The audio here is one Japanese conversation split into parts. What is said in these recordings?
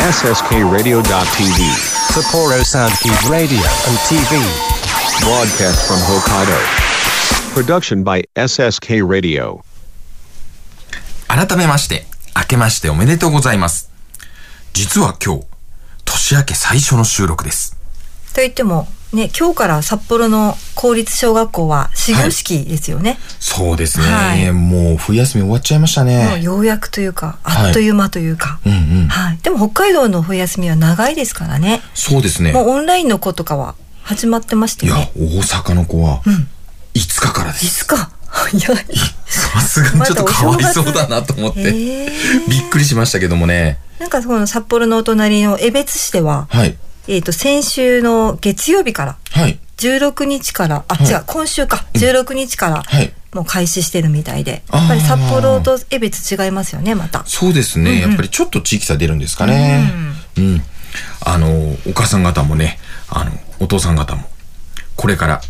SSKradio.tv, Sapporo Sound Radio and TV. Broadcast from Hokkaido. Production by SSK Radio. 改めまして、明けましておめでとうございます。実は今日、年明け最初の収録です。と言っても、ね、今日から札幌の公立小学校は始業式ですよね、はい、そうですね、はい、もう冬休み終わっちゃいましたね。もうようやくというかあっという間というか、はいうんうんはい、でも北海道の冬休みは長いですからね。そうですね、もうオンラインの子とかは始まってましたよね。いや大阪の子は5日からです、うん、5日早い。さすがにちょっとかわいそうだなと思って、びっくりしましたけどもね。なんかこの札幌のお隣の江別市では、はい先週の月曜日から、はい、16日から、あ、はい、違う、今週か、16日から、はい、もう開始してるみたいで、やっぱり札幌と江別違いますよね、また。そうですね、うんうん、やっぱりちょっと地域差出るんですかね。うん、うん、お母さん方もね、お父さん方も、これから、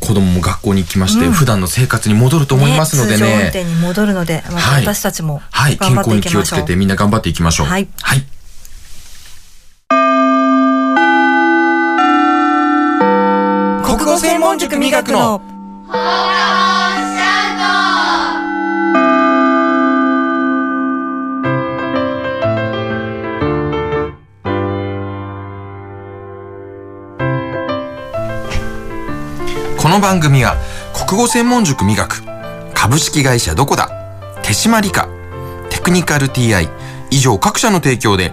子供も学校に行きまして、うん、普段の生活に戻ると思いますのでね。通常運転に戻るので、また私たちも頑張っていきましょう、はい、健康に気をつけてみんな頑張っていきましょう。はい。はい国語専門塾磨くの放課後スタート。この番組は国語専門塾磨く株式会社どこだ手島理科テクニカル TI 以上各社の提供で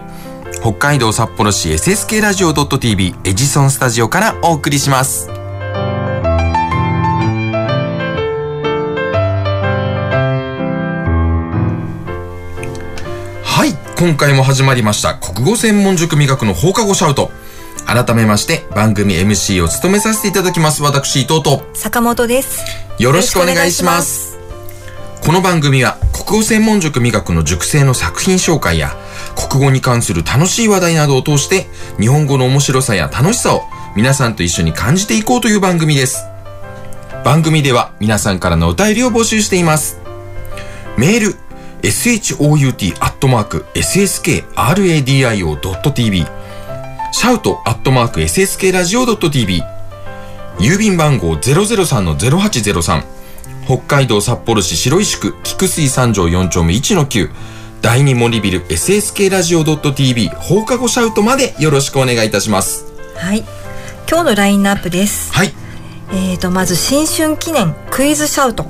北海道札幌市 SSKradio.tv エジソンスタジオからお送りします。今回も始まりました国語専門塾磨くの放課後シャウト。改めまして番組 MC を務めさせていただきます私伊藤と坂本です。よろしくお願いします。この番組は国語専門塾磨くの塾生の作品紹介や国語に関する楽しい話題などを通して日本語の面白さや楽しさを皆さんと一緒に感じていこうという番組です。番組では皆さんからのお便りを募集しています。メールshout@sskradio.tv shout@sskradio.tv 郵便番号 003-0803 北海道札幌市白石区菊水三条4丁目 1-9 第2森ビル sskradio.tv 放課後シャウトまでよろしくお願いいたします。はい、今日のラインナップです。はいまず新春記念クイズシャウト。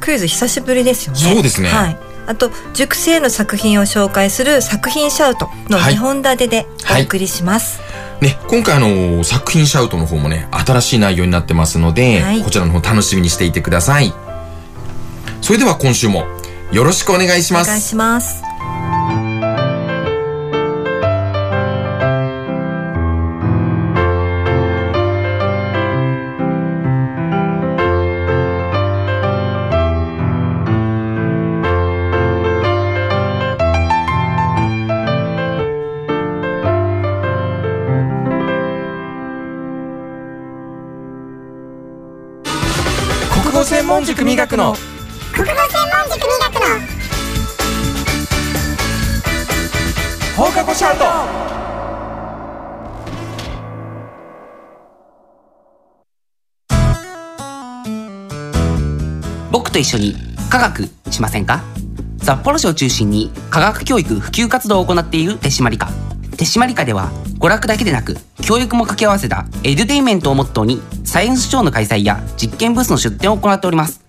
クイズ久しぶりですよね。そうですね。はい、あと塾生の作品を紹介する作品シャウトの2本立てでお送りします、はいはいね、今回作品シャウトの方もね新しい内容になってますので、はい、こちらの方楽しみにしていてください。それでは今週もよろしくお願いします。お願いします。国語専門塾磨くの放課後シャウト。僕と一緒に科学しませんか。札幌市を中心に科学教育普及活動を行っている手島理科。手島理科では娯楽だけでなく教育も掛け合わせたエデュテイメントをモットーにサイエンスショーの開催や実験ブースの出展を行っております。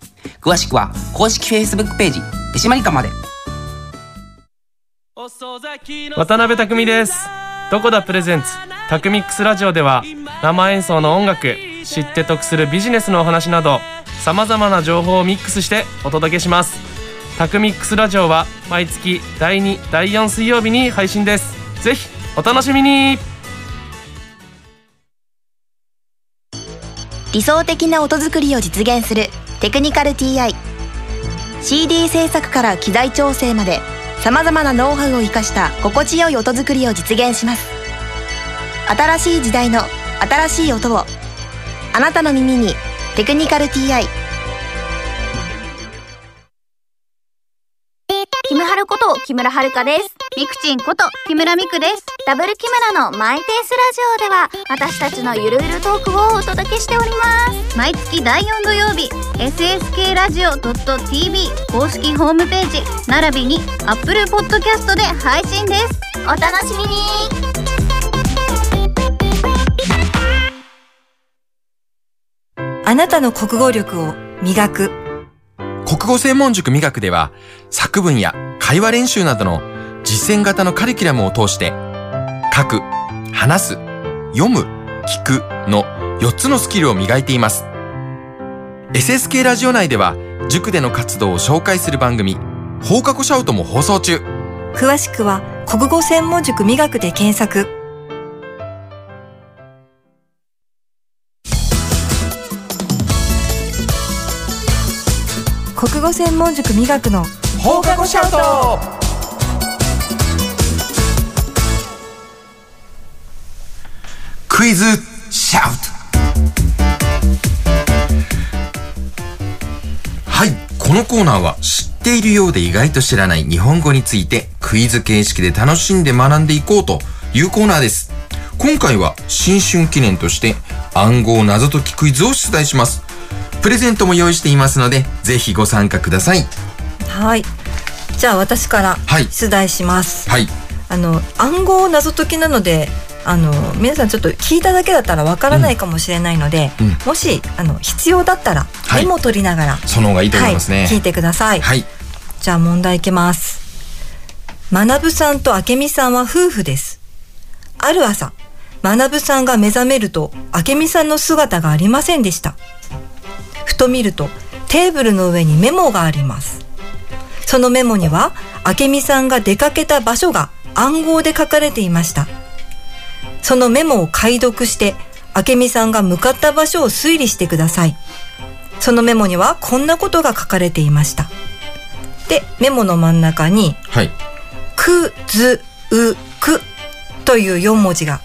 詳しくは公式 Facebook ページ手島理科まで。渡辺匠です。どこだプレゼンツタクミックスラジオでは生演奏の音楽、知って得するビジネスのお話などさまざまな情報をミックスしてお届けします。タクミックスラジオは毎月第2、第4水曜日に配信です。ぜひお楽しみに。理想的な音作りを実現するテクニカル TI、 CD 制作から機材調整までさまざまなノウハウを生かした心地よい音作りを実現します。新しい時代の新しい音をあなたの耳にテクニカル TI。 キムハルこと木村遥です。みくちんこと木村みくです。ダブル木村のマイペースラジオでは私たちのゆるゆるトークをお届けしております。毎月第4土曜日 SSKradio.tv 公式ホームページ並びに Apple Podcast で配信です。お楽しみに。あなたの国語力を磨く国語専門塾磨くでは、作文や会話練習などの実践型のカリキュラムを通して、書く、話す、読む、聞くの4つのスキルを磨いています。 SSK ラジオ内では塾での活動を紹介する番組放課後シャウトも放送中。詳しくは国語専門塾磨くで検索。国語専門塾磨くの放課後シャウト。クイズシャウト。はい、このコーナーは知っているようで意外と知らない日本語についてクイズ形式で楽しんで学んでいこうというコーナーです。今回は新春記念として暗号謎解きクイズを出題します。プレゼントも用意していますので、ぜひご参加ください。はい。じゃあ私から出題します。はい。暗号謎解きなので、皆さんちょっと聞いただけだったらわからないかもしれないので、もし必要だったらメモを取りながら、その方がいいと思いますね。はい、聞いてください。はい。じゃあ問題いきます。まなぶさんとあけみさんは夫婦です。ある朝、まなぶさんが目覚めると、あけみさんの姿がありませんでした。ふと見るとテーブルの上にメモがあります。そのメモには明美さんが出かけた場所が暗号で書かれていました。そのメモを解読して明美さんが向かった場所を推理してください。そのメモにはこんなことが書かれていました。で、メモの真ん中に、はい、くずうくという4文字が、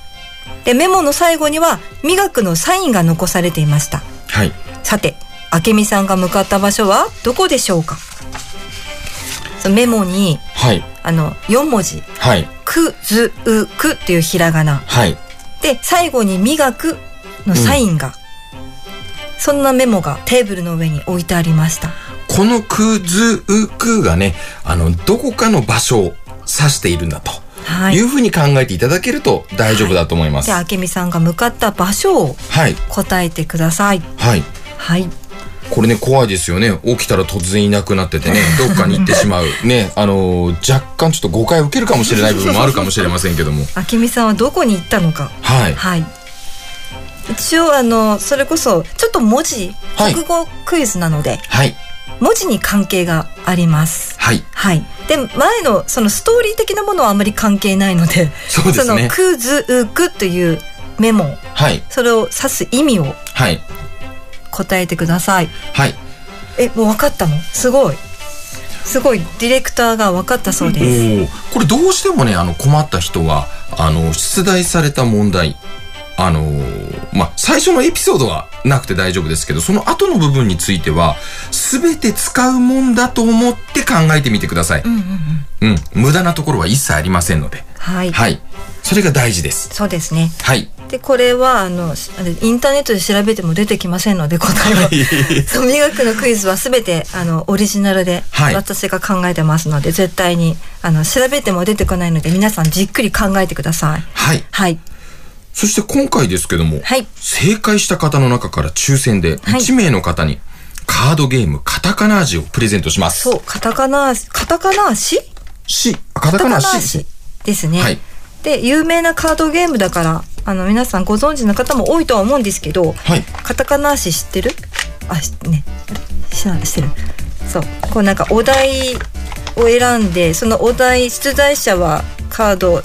でメモの最後には磨くのサインが残されていました。はい。さて、あけみさんが向かった場所はどこでしょうか。そのメモに、はい、4文字、はい、くずうくっていうひらがな、はい、で最後に磨くのサインが、そんなメモがテーブルの上に置いてありました。このくずうくがね、どこかの場所を指しているんだと、はい、いうふうに考えていただけると大丈夫だと思います。はい、じゃあ明美さんが向かった場所を答えてください。はい、はいはい、これね怖いですよね。起きたら突然いなくなっててね、どっかに行ってしまうね、若干ちょっと誤解を受けるかもしれない部分もあるかもしれませんけどもあけみさんはどこに行ったのか。はい、はい、一応それこそちょっと文字、はい、国語クイズなので、はい、文字に関係があります。はい、はい、で前のそのストーリー的なものはあまり関係ないので、そうですね、そのくずうくというメモ、はい、それを指す意味を、はい、答えてください。はい。もう分かったの？すごい。すごい、ディレクターが分かったそうです。これどうしてもね、困った人は出題された問題、最初のエピソードはなくて大丈夫ですけど、その後の部分については全て使うもんだと思って考えてみてください。無駄なところは一切ありませんので。はい。はい。それが大事です。そうですね。はい。でこれはインターネットで調べても出てきませんので、答えは、はい、磨くのクイズは全てオリジナルで、はい、私が考えてますので、絶対に調べても出てこないので、皆さんじっくり考えてください。はい、はい、そして今回ですけども、はい、正解した方の中から抽選で1名の方にカードゲームカタカナージをプレゼントします。はい、そう、カタカナージですね。はい、で有名なカードゲームだから皆さんご存知の方も多いとは思うんですけど、はい、カタカナ足知ってる？知ってる。そう、こうなんかお題を選んで、そのお題出題者はカード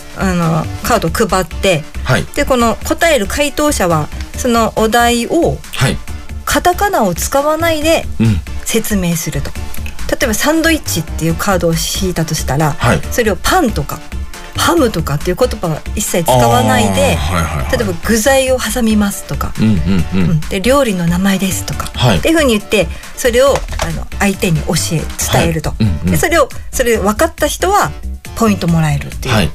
配って、はい、でこの答える回答者はそのお題を、はい、カタカナを使わないで説明すると、例えばサンドイッチっていうカードを引いたとしたら、はい、それをパンとかハムとかっていう言葉は一切使わないで、はいはいはい、例えば具材を挟みますとか、うんうんうん、で料理の名前ですとか、はい、っていうふうに言ってそれを相手に伝えると、はいうんうん、でそれ分かった人はポイントもらえるっていう、はい、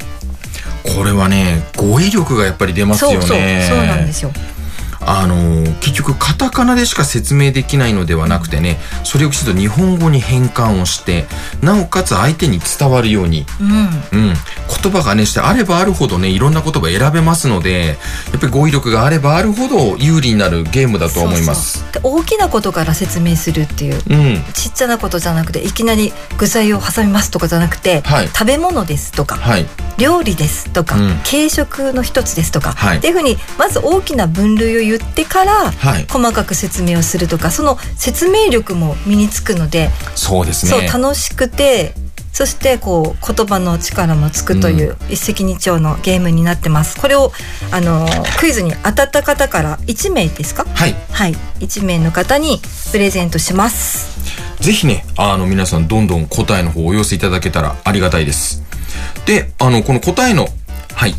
これはね語彙力がやっぱり出ますよね。そうなんですよ。結局カタカナでしか説明できないのではなくてね、それをきちんと日本語に変換をしてなおかつ相手に伝わるように、うんうん、言葉がねしてあればあるほどねいろんな言葉選べますので、やっぱり語彙力があればあるほど有利になるゲームだと思います。そうそう、で大きなことから説明するっていう、うん、ちっちゃなことじゃなくていきなり具材を挟みますとかじゃなくて、はい、食べ物ですとか、はい、料理ですとか、うん、軽食の一つですとか、はい、っていうふうにまず大きな分類を言ってから細かく説明をするとか、はい、その説明力も身につくので、そうですね、そう楽しくて、そしてこう言葉の力もつくという一石二鳥のゲームになってます、うん、これをクイズに当たった方から1名ですか、はい、はい、1名の方にプレゼントします。ぜひね皆さんどんどん答えの方をお寄せいただけたらありがたいです。でこの答えの、はい、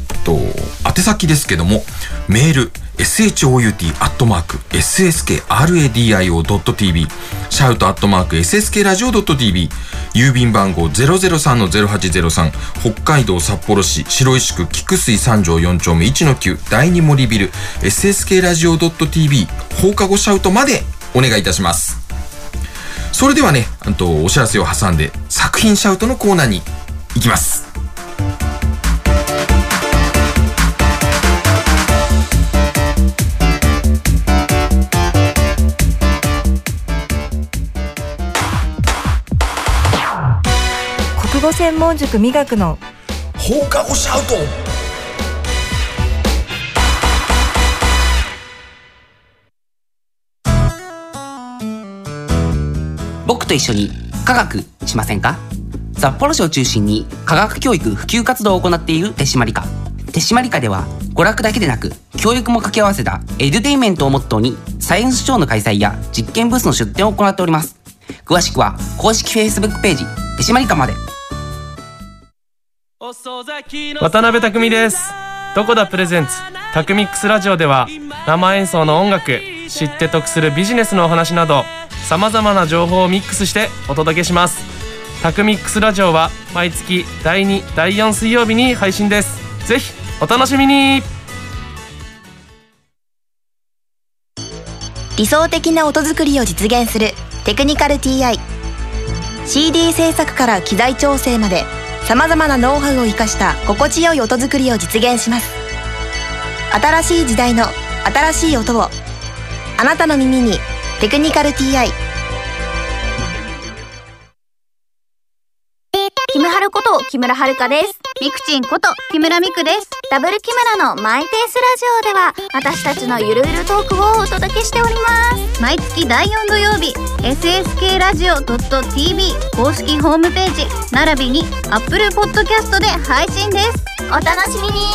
宛先ですけども、メールshout@sskradio.tv、 shout@sskradio.tv、 郵便番号 003-0803、 北海道札幌市白石区菊水3条4丁目 1-9 第2森ビル sskradio.tv 放課後シャウトまでお願いいたします。それではねお知らせを挟んで作品シャウトのコーナーに行きます。国語専門塾美学の放課後シャウト。僕と一緒に科学しませんか。札幌市を中心に科学教育普及活動を行っている手締まり課。手締まり課では娯楽だけでなく教育も掛け合わせたエデュテインメントをモットーにサイエンスショーの開催や実験ブースの出展を行っております。詳しくは公式 Facebook ページ手締まり課まで。渡辺匠です。どこだプレゼンツタクミックスラジオでは生演奏の音楽、知って得するビジネスのお話などさまざまな情報をミックスしてお届けします。タクミックスラジオは毎月第2、第4水曜日に配信です。ぜひお楽しみに。理想的な音作りを実現するテクニカル TI、 CD 制作から機材調整までさまざまなノウハウを生かした心地よい音作りを実現します。新しい時代の新しい音を、あなたの耳にテクニカル TI。 キムハルこと木村遥です。ミクチンこと木村ミクです。ダブル木村のマイペースラジオでは私たちのゆるゆるトークをお届けしております。毎月第4土曜日 SSKradio.tv 公式ホームページ並びに Apple Podcast で配信です。お楽しみに。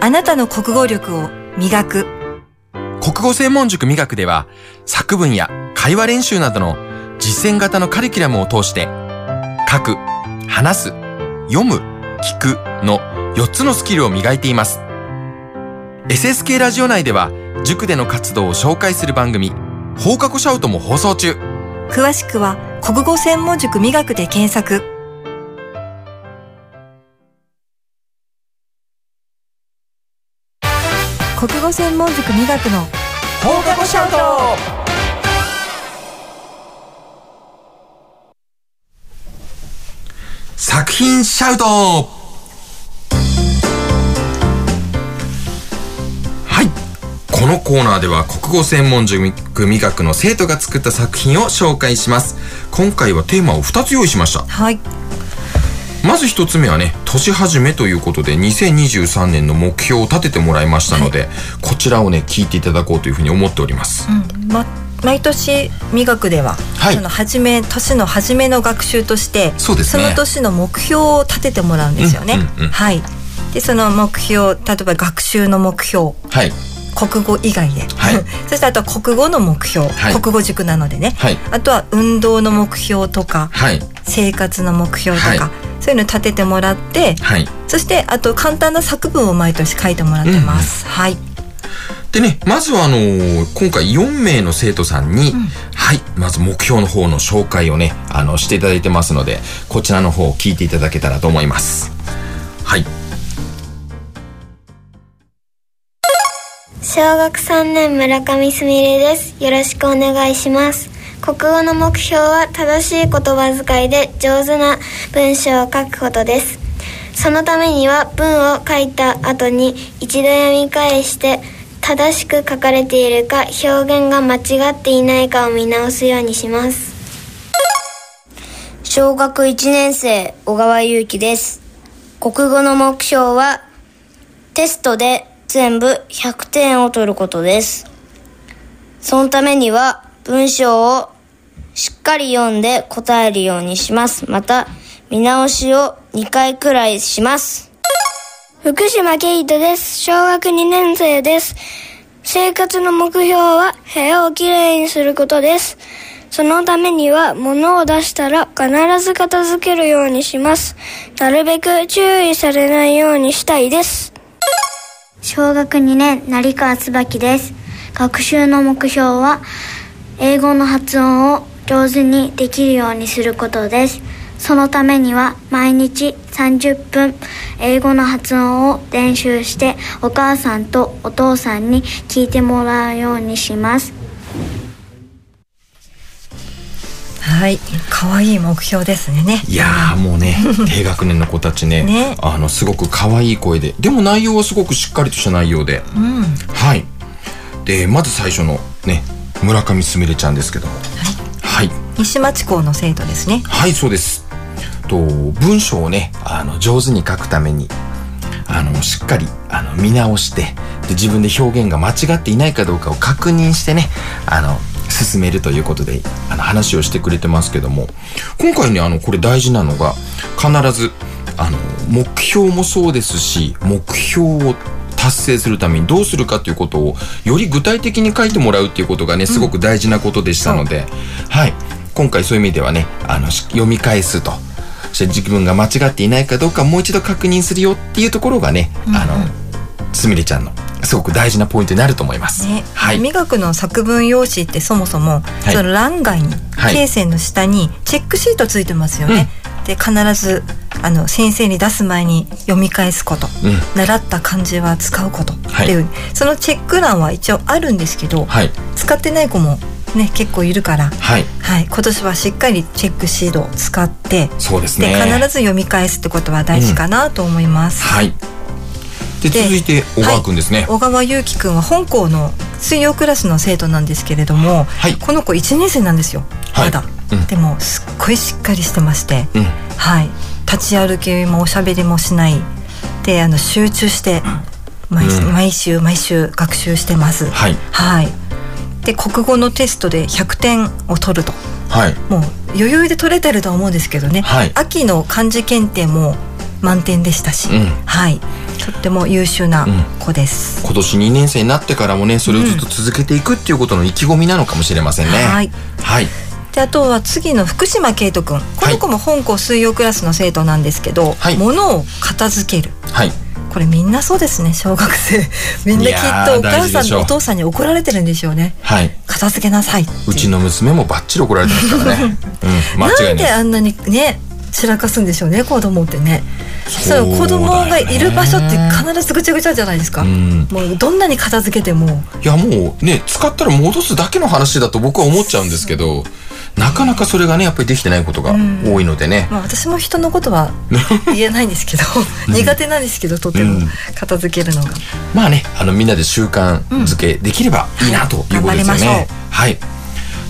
あなたの国語力を磨く国語専門塾磨くでは作文や会話練習などの実践型のカリキュラムを通して書く、話す、読む、聞くの4つのスキルを磨いています。 SSK ラジオ内では塾での活動を紹介する番組放課後シャウトも放送中。詳しくは国語専門塾磨くで検索。国語専門塾磨くの放課後シャウト。作品シャウト。はい、このコーナーでは国語専門塾美学の生徒が作った作品を紹介します。今回はテーマを2つ用意しました。はい、まず1つ目はね、年始めということで2023年の目標を立ててもらいましたので、はい、こちらをね聞いていただこうというふうに思っております、うん、毎年美学では、はい、年の初めの学習としてそうですね、その年の目標を立ててもらうんですよね、うんうんうん、はい、でその目標、例えば学習の目標、はい、国語以外で、はい、そしてあとは国語の目標、はい、国語塾なのでね、はい、あとは運動の目標とか、はい、生活の目標とか、はい、そういうの立ててもらって、はい、そしてあと簡単な作文を毎年書いてもらってます、うん、はい。でね、まずは今回4名の生徒さんに、うん、はい、まず目標の方の紹介をね、していただいてますので、こちらの方を聞いていただけたらと思います。はい。小学3年村上すみれです。よろしくお願いします。国語の目標は正しい言葉遣いで上手な文章を書くことです。そのためには文を書いた後に一度読み返して、正しく書かれているか表現が間違っていないかを見直すようにします。小学1年生小川祐希です。国語の目標はテストで全部100点を取ることです。そのためには文章をしっかり読んで答えるようにします。また見直しを2回くらいします。福島圭人です。小学2年生です。生活の目標は部屋をきれいにすることです。そのためには物を出したら必ず片付けるようにします。なるべく注意されないようにしたいです。小学2年、成川椿です。学習の目標は英語の発音を上手にできるようにすることです。そのためには毎日30分英語の発音を練習してお母さんとお父さんに聞いてもらうようにします。はい、可愛い目標ですね。いやー、もうね、低学年の子たち ねすごく可愛い声で、でも内容はすごくしっかりとした内容で、うん、はい。でまず最初のね、村上すみれちゃんですけども、はい、はい、西町校の生徒ですね。はい、そうです。文章をね、上手に書くためにしっかり見直して、で自分で表現が間違っていないかどうかを確認してね、進めるということで話をしてくれてますけども、今回ね、これ大事なのが、必ず目標もそうですし、目標を達成するためにどうするかということをより具体的に書いてもらうということがね、すごく大事なことでしたので、うん、はい、今回そういう意味ではね、読み返すと、自分が間違っていないかどうかもう一度確認するよっていうところがね、うんうん、すみれちゃんのすごく大事なポイントになると思います、ね、はい。美学の作文用紙ってそもそも、はい、その欄外に、はい、罫線の下にチェックシートついてますよね、うん、で必ず先生に出す前に読み返すこと、うん、習った漢字は使うことっていう、はい、そのチェック欄は一応あるんですけど、はい、使ってない子もね、結構いるから、はいはい、今年はしっかりチェックシートを使って、そうですね、で必ず読み返すってことは大事かなと思います、うん、はい。で続いて小川くんですね、はい、小川祐希くんは本校の水曜クラスの生徒なんですけれども、はい、この子1年生なんですよ、まだ、はい、うん、でもすっごいしっかりしてまして、うん、はい、立ち歩きもおしゃべりもしないで、集中して毎週学習してます、はい、はい。で国語のテストで100点を取ると、はい、もう余裕で取れてると思うんですけどね、はい、秋の漢字検定も満点でしたし、うん、はい、とっても優秀な子です、うん、今年2年生になってからもね、それをずっと続けていくっていうことの意気込みなのかもしれませんね、うん、はい、はい。であとは次の福島圭人君、この子も本校水曜クラスの生徒なんですけど、はい、物を片付ける、はい、これみんなそうですね、小学生みんなきっとお母さんお父さんに怒られてるんでしょうね、はい、片付けなさいっていう。うちの娘もバッチリ怒られてますからね、うん、間違いない。なんであんなにね散らかすんでしょうね、子供ってね。そう、子供がいる場所って必ずぐちゃぐちゃじゃないですか、うん、もうどんなに片付けても、いやもうね、使ったら戻すだけの話だと僕は思っちゃうんですけど、なかなかそれがね、やっぱりできてないことが多いのでね、うん、まあ、私も人のことは言えないんですけど苦手なんですけど、とても片付けるのが、うん、まあね、みんなで習慣づけできればいいなということですよね、うん、はい、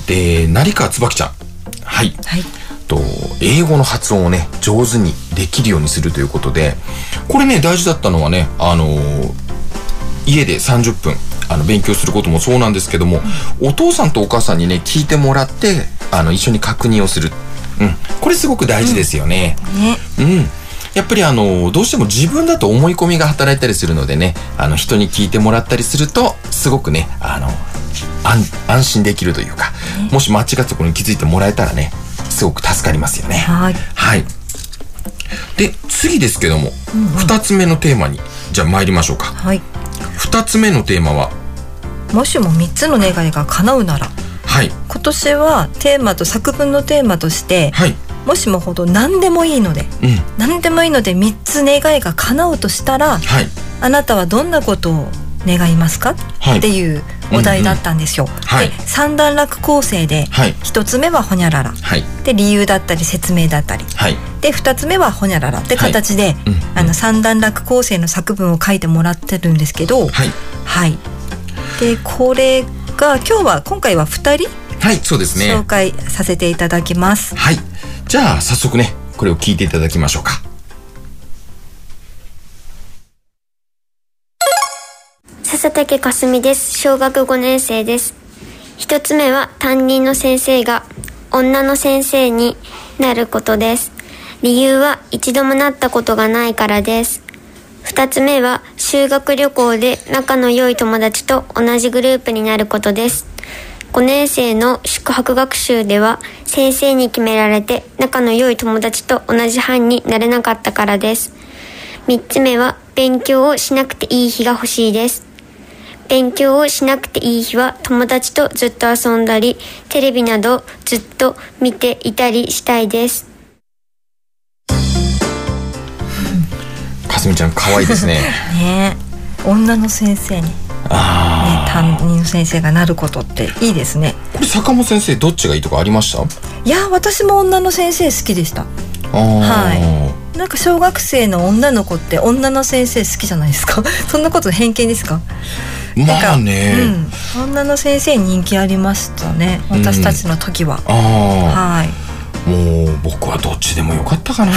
で成川椿ちゃん、はい、はい、英語の発音をね上手にできるようにするということで、これね大事だったのはね、家で30分勉強することもそうなんですけども、うん、お父さんとお母さんにね聞いてもらって一緒に確認をする、うん、これすごく大事ですよね、うん、ね、うん、やっぱりどうしても自分だと思い込みが働いたりするのでね、人に聞いてもらったりするとすごくね、安心できるというか、もし間違ったところに気づいてもらえたらね、すごく助かりますよね。はい、はい、で次ですけども、2つ目のテーマにじゃあ参りましょうか。はい、2つ目のテーマは、もしも3つの願いが叶うなら。はい、今年はテーマと作文のテーマとして、はい、もしもほど何でもいいので、何でもいいので3つ願いが叶うとしたら、はい、あなたはどんなことを願いますか、はい、っていうお題だったんですよ。はい、で三段落構成で、はい、1つ目はほにゃらら、はい、で理由だったり説明だったり、はい、で2つ目はほにゃららって形で、はい、三段落構成の作文を書いてもらってるんですけど、はいはい、でこれが今回は2人、はい、そうですね、紹介させていただきます。はい、じゃあ早速ねこれを聞いていただきましょうか。笹竹かすみです。小学5年生です。一つ目は担任の先生が女の先生になることです。理由は一度もなったことがないからです。二つ目は修学旅行で仲の良い友達と同じグループになることです。5年生の宿泊学習では先生に決められて仲の良い友達と同じ班になれなかったからです。3つ目は勉強をしなくていい日が欲しいです。勉強をしなくていい日は友達とずっと遊んだりテレビなどずっと見ていたりしたいです。かすみちゃん可愛いですね。ねえ、女の先生に、担任の先生がなることっていいですね。これ坂本先生どっちがいいとかありました？いや、私も女の先生好きでした。はい、なんか小学生の女の子って女の先生好きじゃないですか。そんなこと偏見ですか？まあね、女の先生人気ありましたね、私たちの時は。はい、もう僕はどっちでもよかったかな。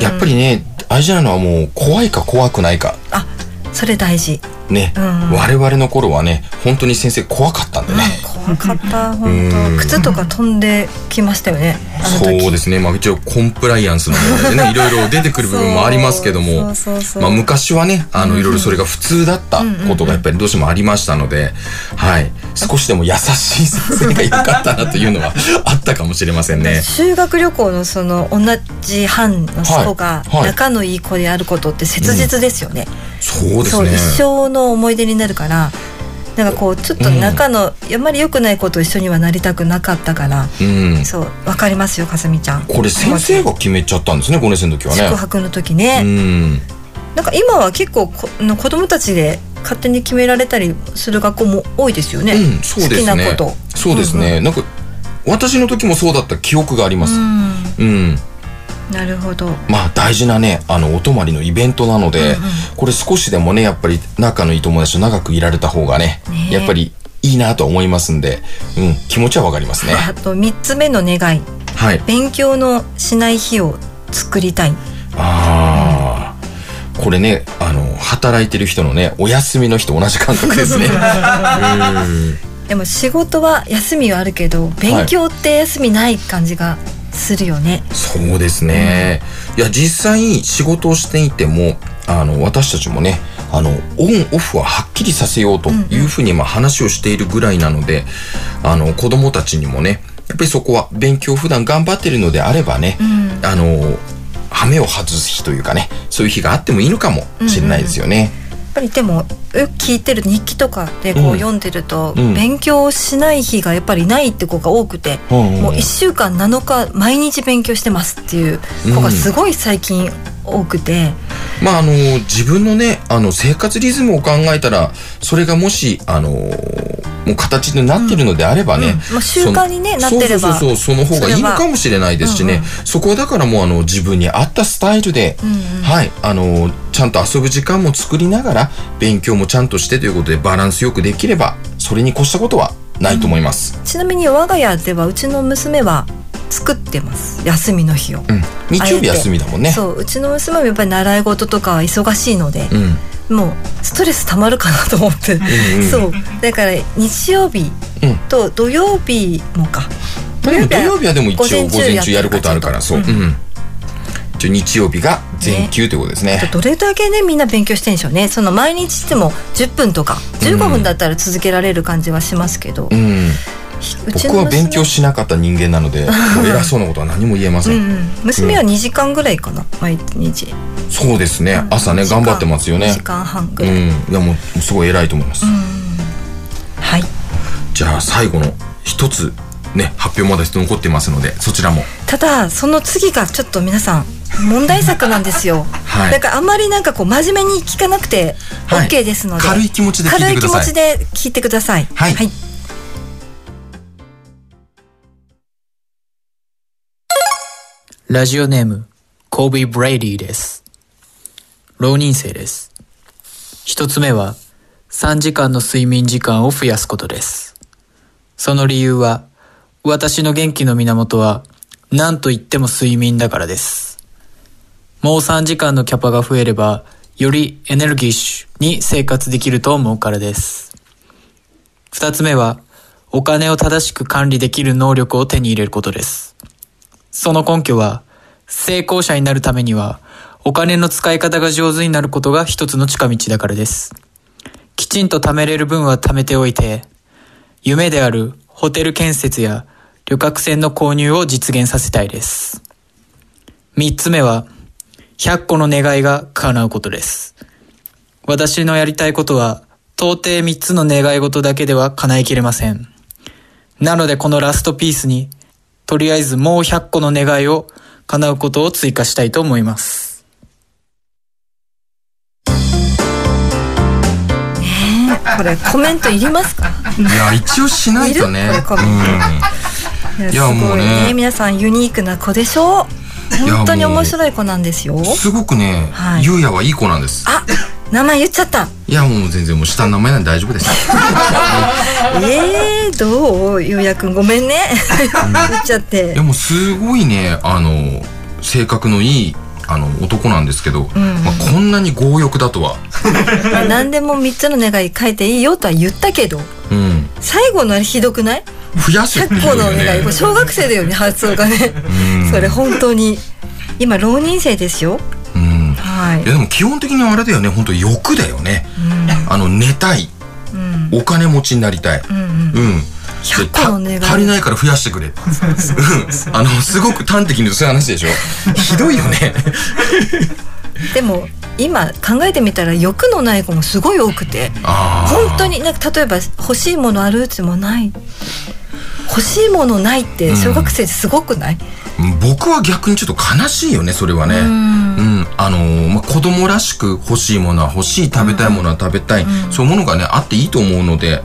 やっぱりね、大事なのはもう怖いか怖くないか。あ、それ大事ね。我々の頃はね、本当に先生怖かったんでね。怖かった本当。靴とか飛んできましたよね、そうですね。まあ一応コンプライアンスのものでね、いろいろ出てくる部分もありますけども、まあ昔はね、いろいろそれが普通だったことがやっぱりどうしてもありましたので、はい、少しでも優しい先生が良かったなというのはあったかもしれませんね。修学旅行のその同じ班の人が仲のいい子であることって切実ですよね。そうですね。一生の思い出になるから、なんかこうちょっと仲のあまり良くない子と一緒にはなりたくなかったから、そう分かりますよ、かすみちゃん。これ先生が決めちゃったんですね、5年生の時はね。宿泊の時ね。なんか今は結構子供たちで勝手に決められたりする学校も多いですよね。そうですね。好きなこと。そうですね。なんか私の時もそうだった記憶があります。なるほど。まあ大事なね、お泊まりのイベントなので、これ少しでもね、やっぱり仲のいい友達と長くいられた方がね、やっぱりいいなと思いますんで、気持ちはわかりますね。あと3つ目の願い、はい、勉強のしない日を作りたい。これね、働いてる人のね、お休みの日と同じ感覚ですね。でも仕事は休みはあるけど、勉強って休みない感じがするよね。そうですね。いや、実際仕事をしていても、私たちもね、オンオフははっきりさせようというふうに話をしているぐらいなので、子供たちにもね、やっぱりそこは勉強普段頑張ってるのであればね、羽目を外す日というかね、そういう日があってもいいのかもしれないですよね。やっぱりでも聞いてる日記とかでこう読んでると、勉強しない日がやっぱりないって子が多くて、もう1週間7日毎日勉強してますっていう子がすごい最近多くて、自分のね、生活リズムを考えたら、それがもしもう形になってるのであればね、習慣にねなってれば、その方がいいのかもしれないですしね。そこはだからもう自分に合ったスタイルで、はい、ちゃんと遊ぶ時間も作りながら勉強もちゃんとしてということで、バランスよくできればそれに越したことはないと思います。ちなみに我が家ではうちの娘は作ってます、休みの日を。日曜日休みだもんね。そう、うちの娘もやっぱり習い事とかは忙しいので、もうストレスたまるかなと思って、そうだから日曜日と土曜日もか、土曜日はでも一応午前中やることあるから、そう、日曜日が全休ということですね。どれだけねみんな勉強してるんでしょうね。その毎日しても10分とか15分だったら続けられる感じはしますけど、僕は勉強しなかった人間なので偉そうなことは何も言えません、娘は2時間ぐらいかな毎日。そうですね、朝ね頑張ってますよね。2時間半ぐらい、いやもうすごい偉いと思います。はい、じゃあ最後の一つね、発表まだ残ってますのでそちらも。ただその次がちょっと皆さん問題作なんですよ、はい、だからあんまりなんかこう真面目に聞かなくて OK ですので、はい、軽い気持ちで聞いてください。軽い気持ちで聞いてください。はい、はい、ラジオネームコービー・ブレイディです。浪人生です。一つ目は3時間の睡眠時間を増やすことです。その理由は私の元気の源は何と言っても睡眠だからです。もう3時間のキャパが増えればよりエネルギッシュに生活できると思うからです。2つ目はお金を正しく管理できる能力を手に入れることです。その根拠は成功者になるためにはお金の使い方が上手になることが一つの近道だからです。きちんと貯めれる分は貯めておいて、夢であるホテル建設や旅客船の購入を実現させたいです。3つ目は、100個の願いが叶うことです。私のやりたいことは、到底3つの願い事だけでは叶いきれません。なのでこのラストピースに、とりあえずもう100個の願いを叶うことを追加したいと思います。これコメントいりますか？いや一応しないとね。いやもうね皆さんユニークな子でしょう。本当に面白い子なんですよ。すごくね、ゆうやはいい子なんです。あ、名前言っちゃった。いやもう全然もう下の名前なんで大丈夫です。どうゆうやくんごめんね言っちゃって。いやもうすごいね性格のいい男なんですけど、こんなに強欲だとは。何でも3つの願い書いていいよとは言ったけど、最後のあれひどくない？増やすっていうね。100個の願い、これ小学生だよね発想がね。それ本当に今浪人生ですよ。はい。いやでも基本的にあれだよね、本当欲だよね。寝たい、お金持ちになりたい。100個の願い足りないから増やしてくれ。すごく端的にそういう話でしょ。ひどいよね。でも今考えてみたら欲のない子もすごい多くて、本当になんか例えば欲しいものあるうちもない、欲しいものないって小学生ってすごくない？僕は逆にちょっと悲しいよねそれはね。子供らしく欲しいものは欲しい、食べたいものは食べたい、そういうものがねあっていいと思うので。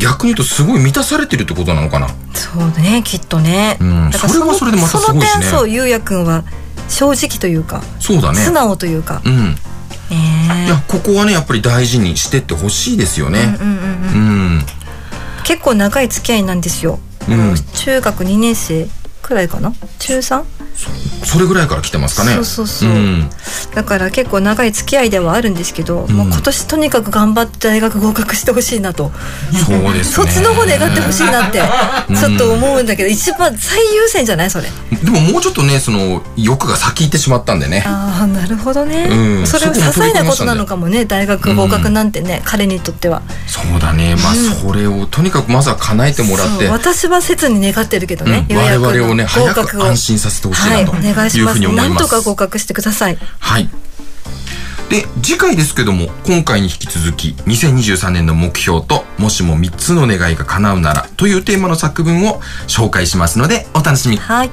逆に言うとすごい満たされてるってことなのかな。そうね、きっとね、だからそれはそれでまたすごいしね。その点そうゆうやくんは正直というか、そうだね、素直というか、いやここはねやっぱり大事にしてってほしいですよね。結構長い付き合いなんですよ、中学2年生くらいかな、中 3？ それぐらいから来てますかね。そうそうそう、だから結構長い付き合いではあるんですけど、もう今年とにかく頑張って大学合格してほしいなと。そうですね、卒の方願ってほしいなってちょっと思うんだけど、一番最優先じゃないそれ。でももうちょっとねその欲が先行ってしまったんでね。ああなるほどね、それは些細なことなのかもね、大学合格なんてね、彼にとっては。そうだね、まあそれをとにかくまずは叶えてもらって、私は切に願ってるけどね、我々をね早く安心させてほしいなというふうに思います。なんとか合格してください。はい。で次回ですけども、今回に引き続き2023年の目標と、もしも3つの願いが叶うならというテーマの作文を紹介しますのでお楽しみ。はい。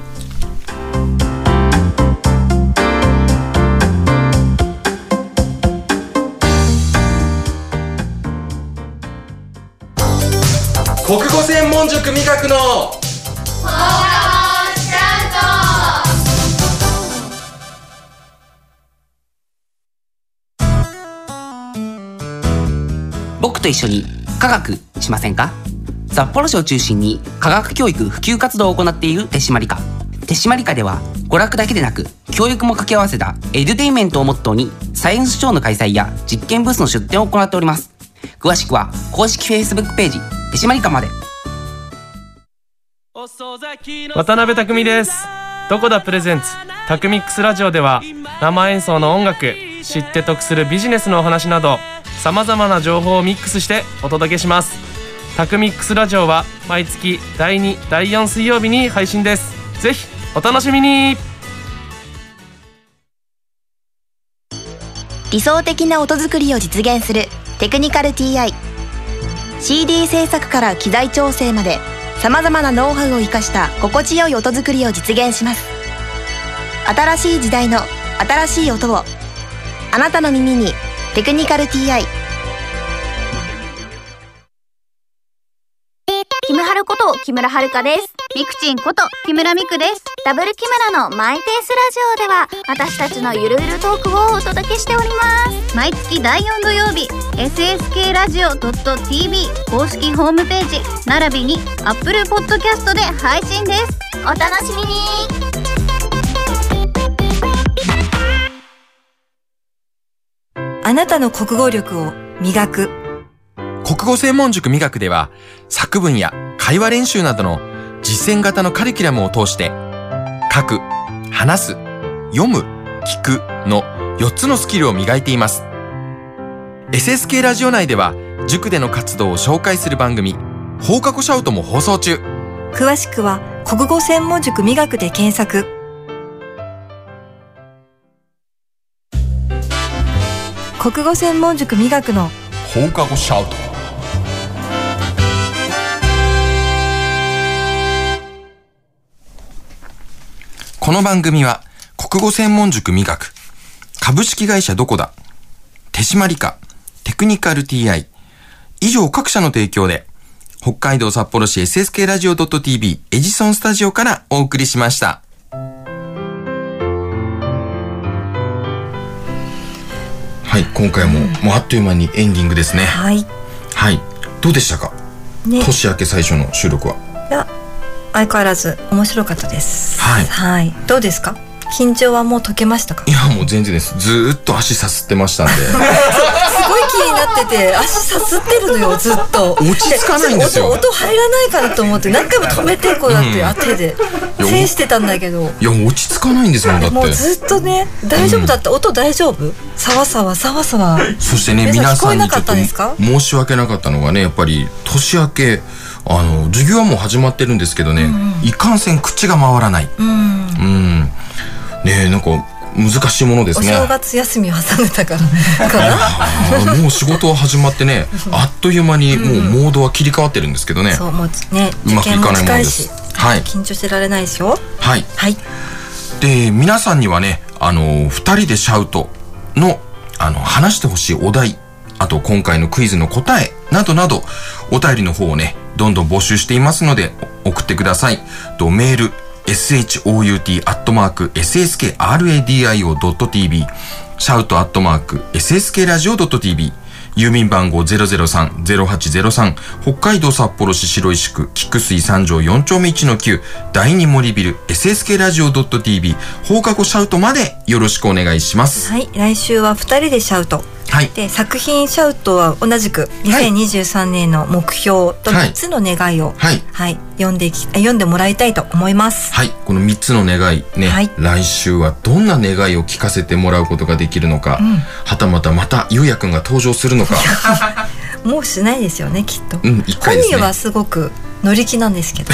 国語専門塾味覚の。僕と一緒に科学しませんか？札幌市を中心に科学教育普及活動を行っている手締まり課。手締まり課では娯楽だけでなく教育も掛け合わせたエデュテインメントをモットーにサイエンスショーの開催や実験ブースの出展を行っております。詳しくは公式 Facebook ページ手締まり課まで。渡辺匠です。どこだプレゼンツタクミックスラジオでは生演奏の音楽、知って得するビジネスのお話などさまざまな情報をミックスしてお届けします。タクミックスラジオは毎月第2、第4水曜日に配信です。ぜひお楽しみに。理想的な音作りを実現するテクニカル TI、 CD 制作から機材調整までさまざまなノウハウを生かした心地よい音作りを実現します。新しい時代の新しい音を、あなたの耳にテクニカル TI。 キムハルこと木村遥です。ミクチンこと木村ミクです。ダブル木村のマイペースラジオでは私たちのゆるゆるトークをお届けしております。毎月第4土曜日 SSKradio.tv 公式ホームページ並びに Apple Podcast で配信です。お楽しみに。あなたの国語力を磨く国語専門塾磨くでは、作文や会話練習などの実践型のカリキュラムを通して、書く、話す、読む、聞くの4つのスキルを磨いています。 SSK ラジオ内では塾での活動を紹介する番組放課後シャウトも放送中。詳しくは国語専門塾磨くで検索。国語専門塾磨くの放課後シャウト。この番組は国語専門塾磨く、株式会社どこだ、手締まり課、テクニカル TI 以上各社の提供で、北海道札幌市 SSKradio.tv エジソンスタジオからお送りしました。はい、今回も、もうあっという間にエンディングですね。はい、はい、どうでしたか、ね、年明け最初の収録は。いや、相変わらず面白かったです。はい、はい、どうですか、緊張はもう解けましたか。いや、もう全然です。ずっと足さすってましたんで。すごい気になってて、足さすってるのよ、ずっと。落ち着かないんですよ。 音入らないかなと思って何回も止めて、こうやって、手で制してたんだけど、いや落ち着かないんですもん。だってもうずっとね、大丈夫だった、音大丈夫、さわさわさわさわ。そしてね、皆さんにちょっと申し訳なかったのがね、やっぱり年明け授業はもう始まってるんですけどね、いかんせん口が回らない。ねえ、なんか難しいものですね。お正月休みを挟んでたから。もう仕事は始まってね、あっという間にもうモードは切り替わってるんですけどね。そう、もうね、うまくいかないものです。はい。緊張してられないですよ。はい。はい。で、皆さんにはね、二人でシャウトの話してほしいお題、あと今回のクイズの答えなどなど、お便りの方をね、どんどん募集していますので送ってください。とメールshout@sskradio.tv、 shout@sskradio.tv、 郵便番号 003-0803 北海道札幌市白石区菊水三条4丁目 1-9 第2森ビル sskradio.tv 放課後シャウトまでよろしくお願いします。はい、来週は2人でシャウト、はい、で作品シャウトは同じく2023年の目標と3つの願いを、はいはいはい、読んでもらいたいと思います。はい、この3つの願いね、はい、来週はどんな願いを聞かせてもらうことができるのか、うん、はたまたまたゆうやくんが登場するのか。もうしないですよね、きっと。うん、1回ですね。本人はすごく乗り気なんですけど。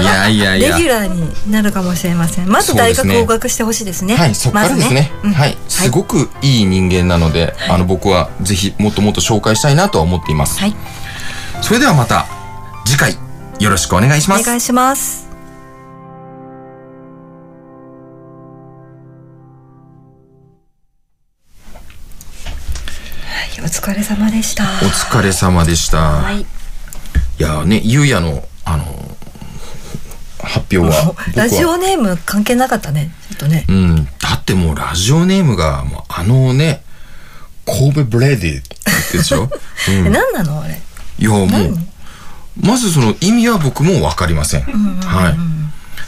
いやいやいや、レギュラーになるかもしれません。まず大学合格してほしいですね。はい、そっからですね。はい、すごくいい人間なので、僕はぜひもっともっと紹介したいなとは思っています。はい。それではまた次回よろしくお願いします。お願いします。お疲れ様でした。お疲れ様でした。はい。いやね、ゆうやの、発表はラジオネーム関係なかったね、ちょっとね。うん、だってもうラジオネームがもうね、神戸ブレディって言ってでしょ。何なのあれ。いや、もうまずその意味は僕も分かりません。はい。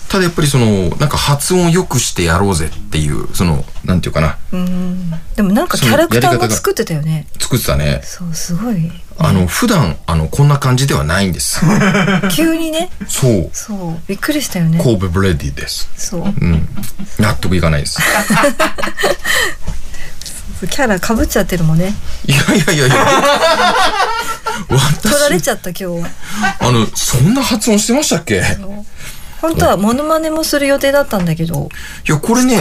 ただやっぱりそのなんか発音良くしてやろうぜっていうそのなんていうかな、うんでもなんかキャラクターも作ってたよね。作ってたね。そうすごい。普段こんな感じではないんです。急にね。そう。そうびっくりしたよね。神戸ブレディです。そう。うん納得いかないです。キャラ被っちゃってるもんね。いやいやいやいや。取られちゃった今日。そんな発音してましたっけ？本当はモノマネもする予定だったんだけど。いやこれね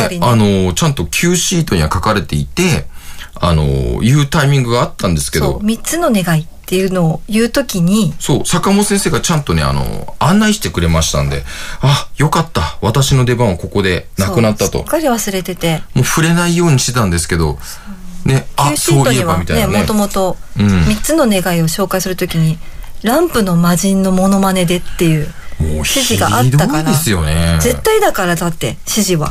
ちゃんと Q シートには書かれていて言うタイミングがあったんですけど。そう3つの願いっていうのを言うときに。そう坂本先生がちゃんとね案内してくれましたんで、あよかった私の出番はここでなくなったと。しっかり忘れてて。もう触れないようにしてたんですけど。ねあそういえばみたいなね。もともと3つの願いを紹介するときにランプの魔人のモノマネでっていう。指示があったから絶対だから、だって指示は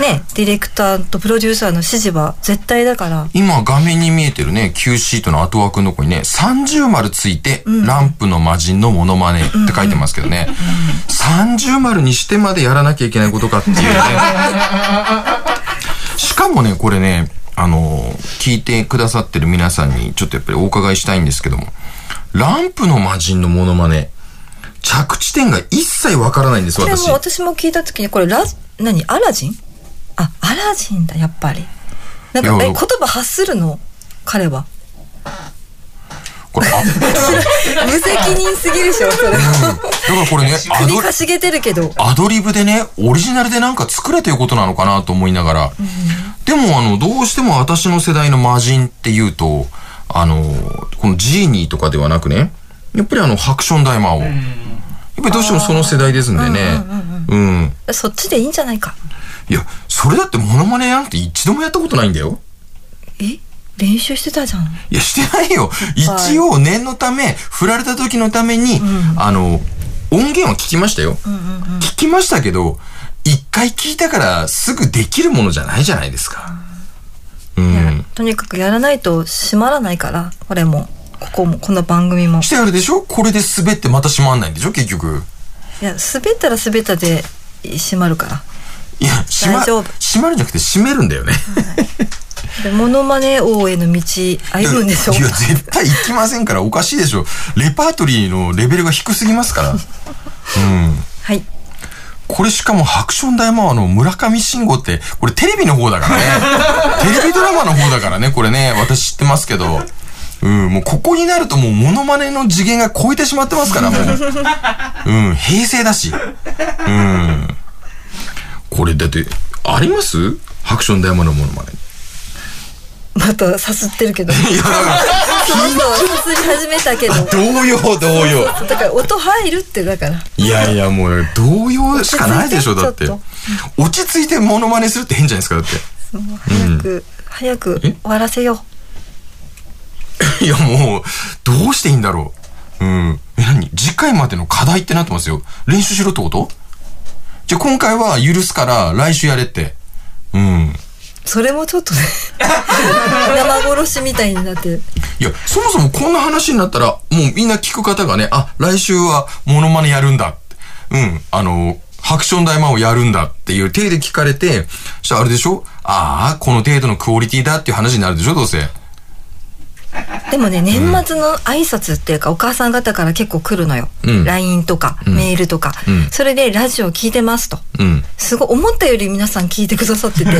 ねディレクターとプロデューサーの指示は絶対だから。今画面に見えてるね Q シートの後枠のとこにね30丸ついて、うん、ランプの魔人のモノマネって書いてますけどね、30丸にしてまでやらなきゃいけないことかっていうね。しかもねこれね聞いてくださってる皆さんにちょっとやっぱりお伺いしたいんですけども、ランプの魔人のモノマネ着地点が一切わからないんです。これも私も聞いた時にこれ何アラジン？あアラジンだやっぱり。なんか言葉発するの彼は。これ無責任すぎるでしょ。それ、うん、だからこれね首かしげてるけどアドリブでねオリジナルでなんか作れということなのかなと思いながら、うん、でもどうしても私の世代の魔人っていうとこのジーニーとかではなくねやっぱりハクション大魔王。やっぱりどうしてもその世代ですんでね。うん。そっちでいいんじゃないか。いや、それだってモノマネなんて一度もやったことないんだよ。え？練習してたじゃん。いや、してないよ。一応念のため、振られた時のために、うん、音源は聞きましたよ。聞きましたけど、一回聞いたからすぐできるものじゃないじゃないですか。うん。とにかくやらないと閉まらないから、これも。ここもこの番組もしてあるでしょ。これで滑ってまた閉まんないんでしょ結局。いや滑ったら滑ったで閉まるから。いや閉まるんじゃなくて閉めるんだよね、はい、でモノマネ王への道歩むんでしょ。いや絶対行きませんからおかしいでしょ。レパートリーのレベルが低すぎますから。うんはい。これしかもハクション大魔王の村上信五ってこれテレビの方だからね。テレビドラマの方だからねこれね。私知ってますけど。うん、もうここになるともうモノマネの次元が超えてしまってますからもう、うん、平成だし、うん、これだってあります？ハクション大魔王のモノマネ。またさすってるけど。いやそうさすり始めたけど。動揺。だから音入るってだから。いやいやもう動揺しかないでしょだって。落ち着いてモノマネするって変じゃないですかだって。早く終わらせよう。いやもうどうしていいんだろう。うん。何次回までの課題ってなってますよ。練習しろってこと？じゃあ今回は許すから来週やれって。うん。それもちょっとね生殺しみたいになってる。いやそもそもこんな話になったらもうみんな聞く方がねあ来週はモノマネやるんだって。うんハクション大魔王やるんだっていう体で聞かれてそしたらあれでしょああこの程度のクオリティだっていう話になるでしょどうせ。でもね年末の挨拶っていうか、お母さん方から結構来るのよ、LINE とか、メールとか、それでラジオ聞いてますと、すごい思ったより皆さん聞いてくださってて、で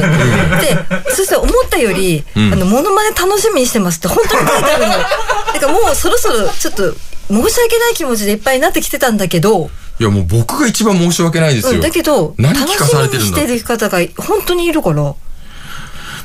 そして思ったよりモノマネ楽しみにしてますって本当に書いてあるの。だからもうそろそろちょっと申し訳ない気持ちでいっぱいになってきてたんだけど。いやもう僕が一番申し訳ないですよ。だけど楽しみにしてる方が本当にいるから。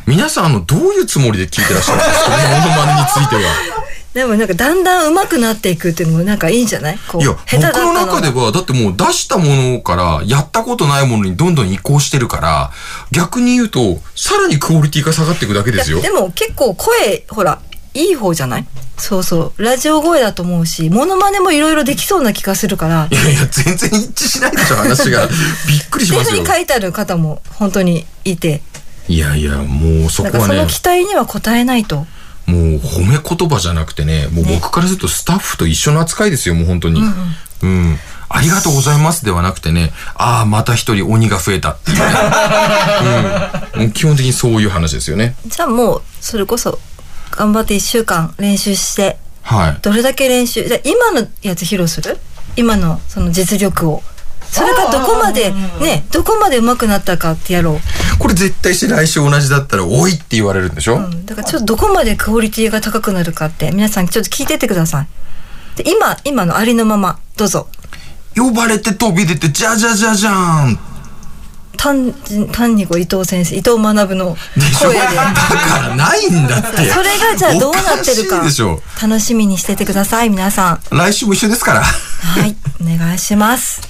皆さんどういうつもりで聞いてらっしゃるんですかモノマネについては。でもなんかだんだん上手くなっていくっていうのもなんかいいんじゃない？こういや僕の中ではだってもう出したものからやったことないものにどんどん移行してるから逆に言うとさらにクオリティが下がっていくだけですよ。でも結構声ほらいい方じゃない？そうそうラジオ声だと思うしモノマネもいろいろできそうな気がするから。いやいや全然一致しないでしょ話が。びっくりしますよ。そういうふうに書いてある方も本当にいて。いやいやもうそこはねその期待には応えないともう褒め言葉じゃなくてねもう僕からするとスタッフと一緒の扱いですよもう本当に、うん。ありがとうございますではなくてね、ああ、また一人鬼が増えたっていうね。うん。基本的にそういう話ですよね。じゃあもう、それこそ、頑張って1週間練習して、はい。どれだけ練習、じゃあ今のやつ披露する？今のその実力を。それがどこまでね、どこまで上手くなったかってやろう。これ絶対し来週同じだったら多いって言われるんでしょ、うん、だからちょっとどこまでクオリティが高くなるかって皆さんちょっと聞いてってください。で今のありのままどうぞ。呼ばれて飛び出てじゃじゃじゃじゃーん。単にこう伊藤先生、伊藤学の声でだからないんだって。それがじゃあどうなってるか楽しみにしててください皆さん。来週も一緒ですから。はい、お願いします。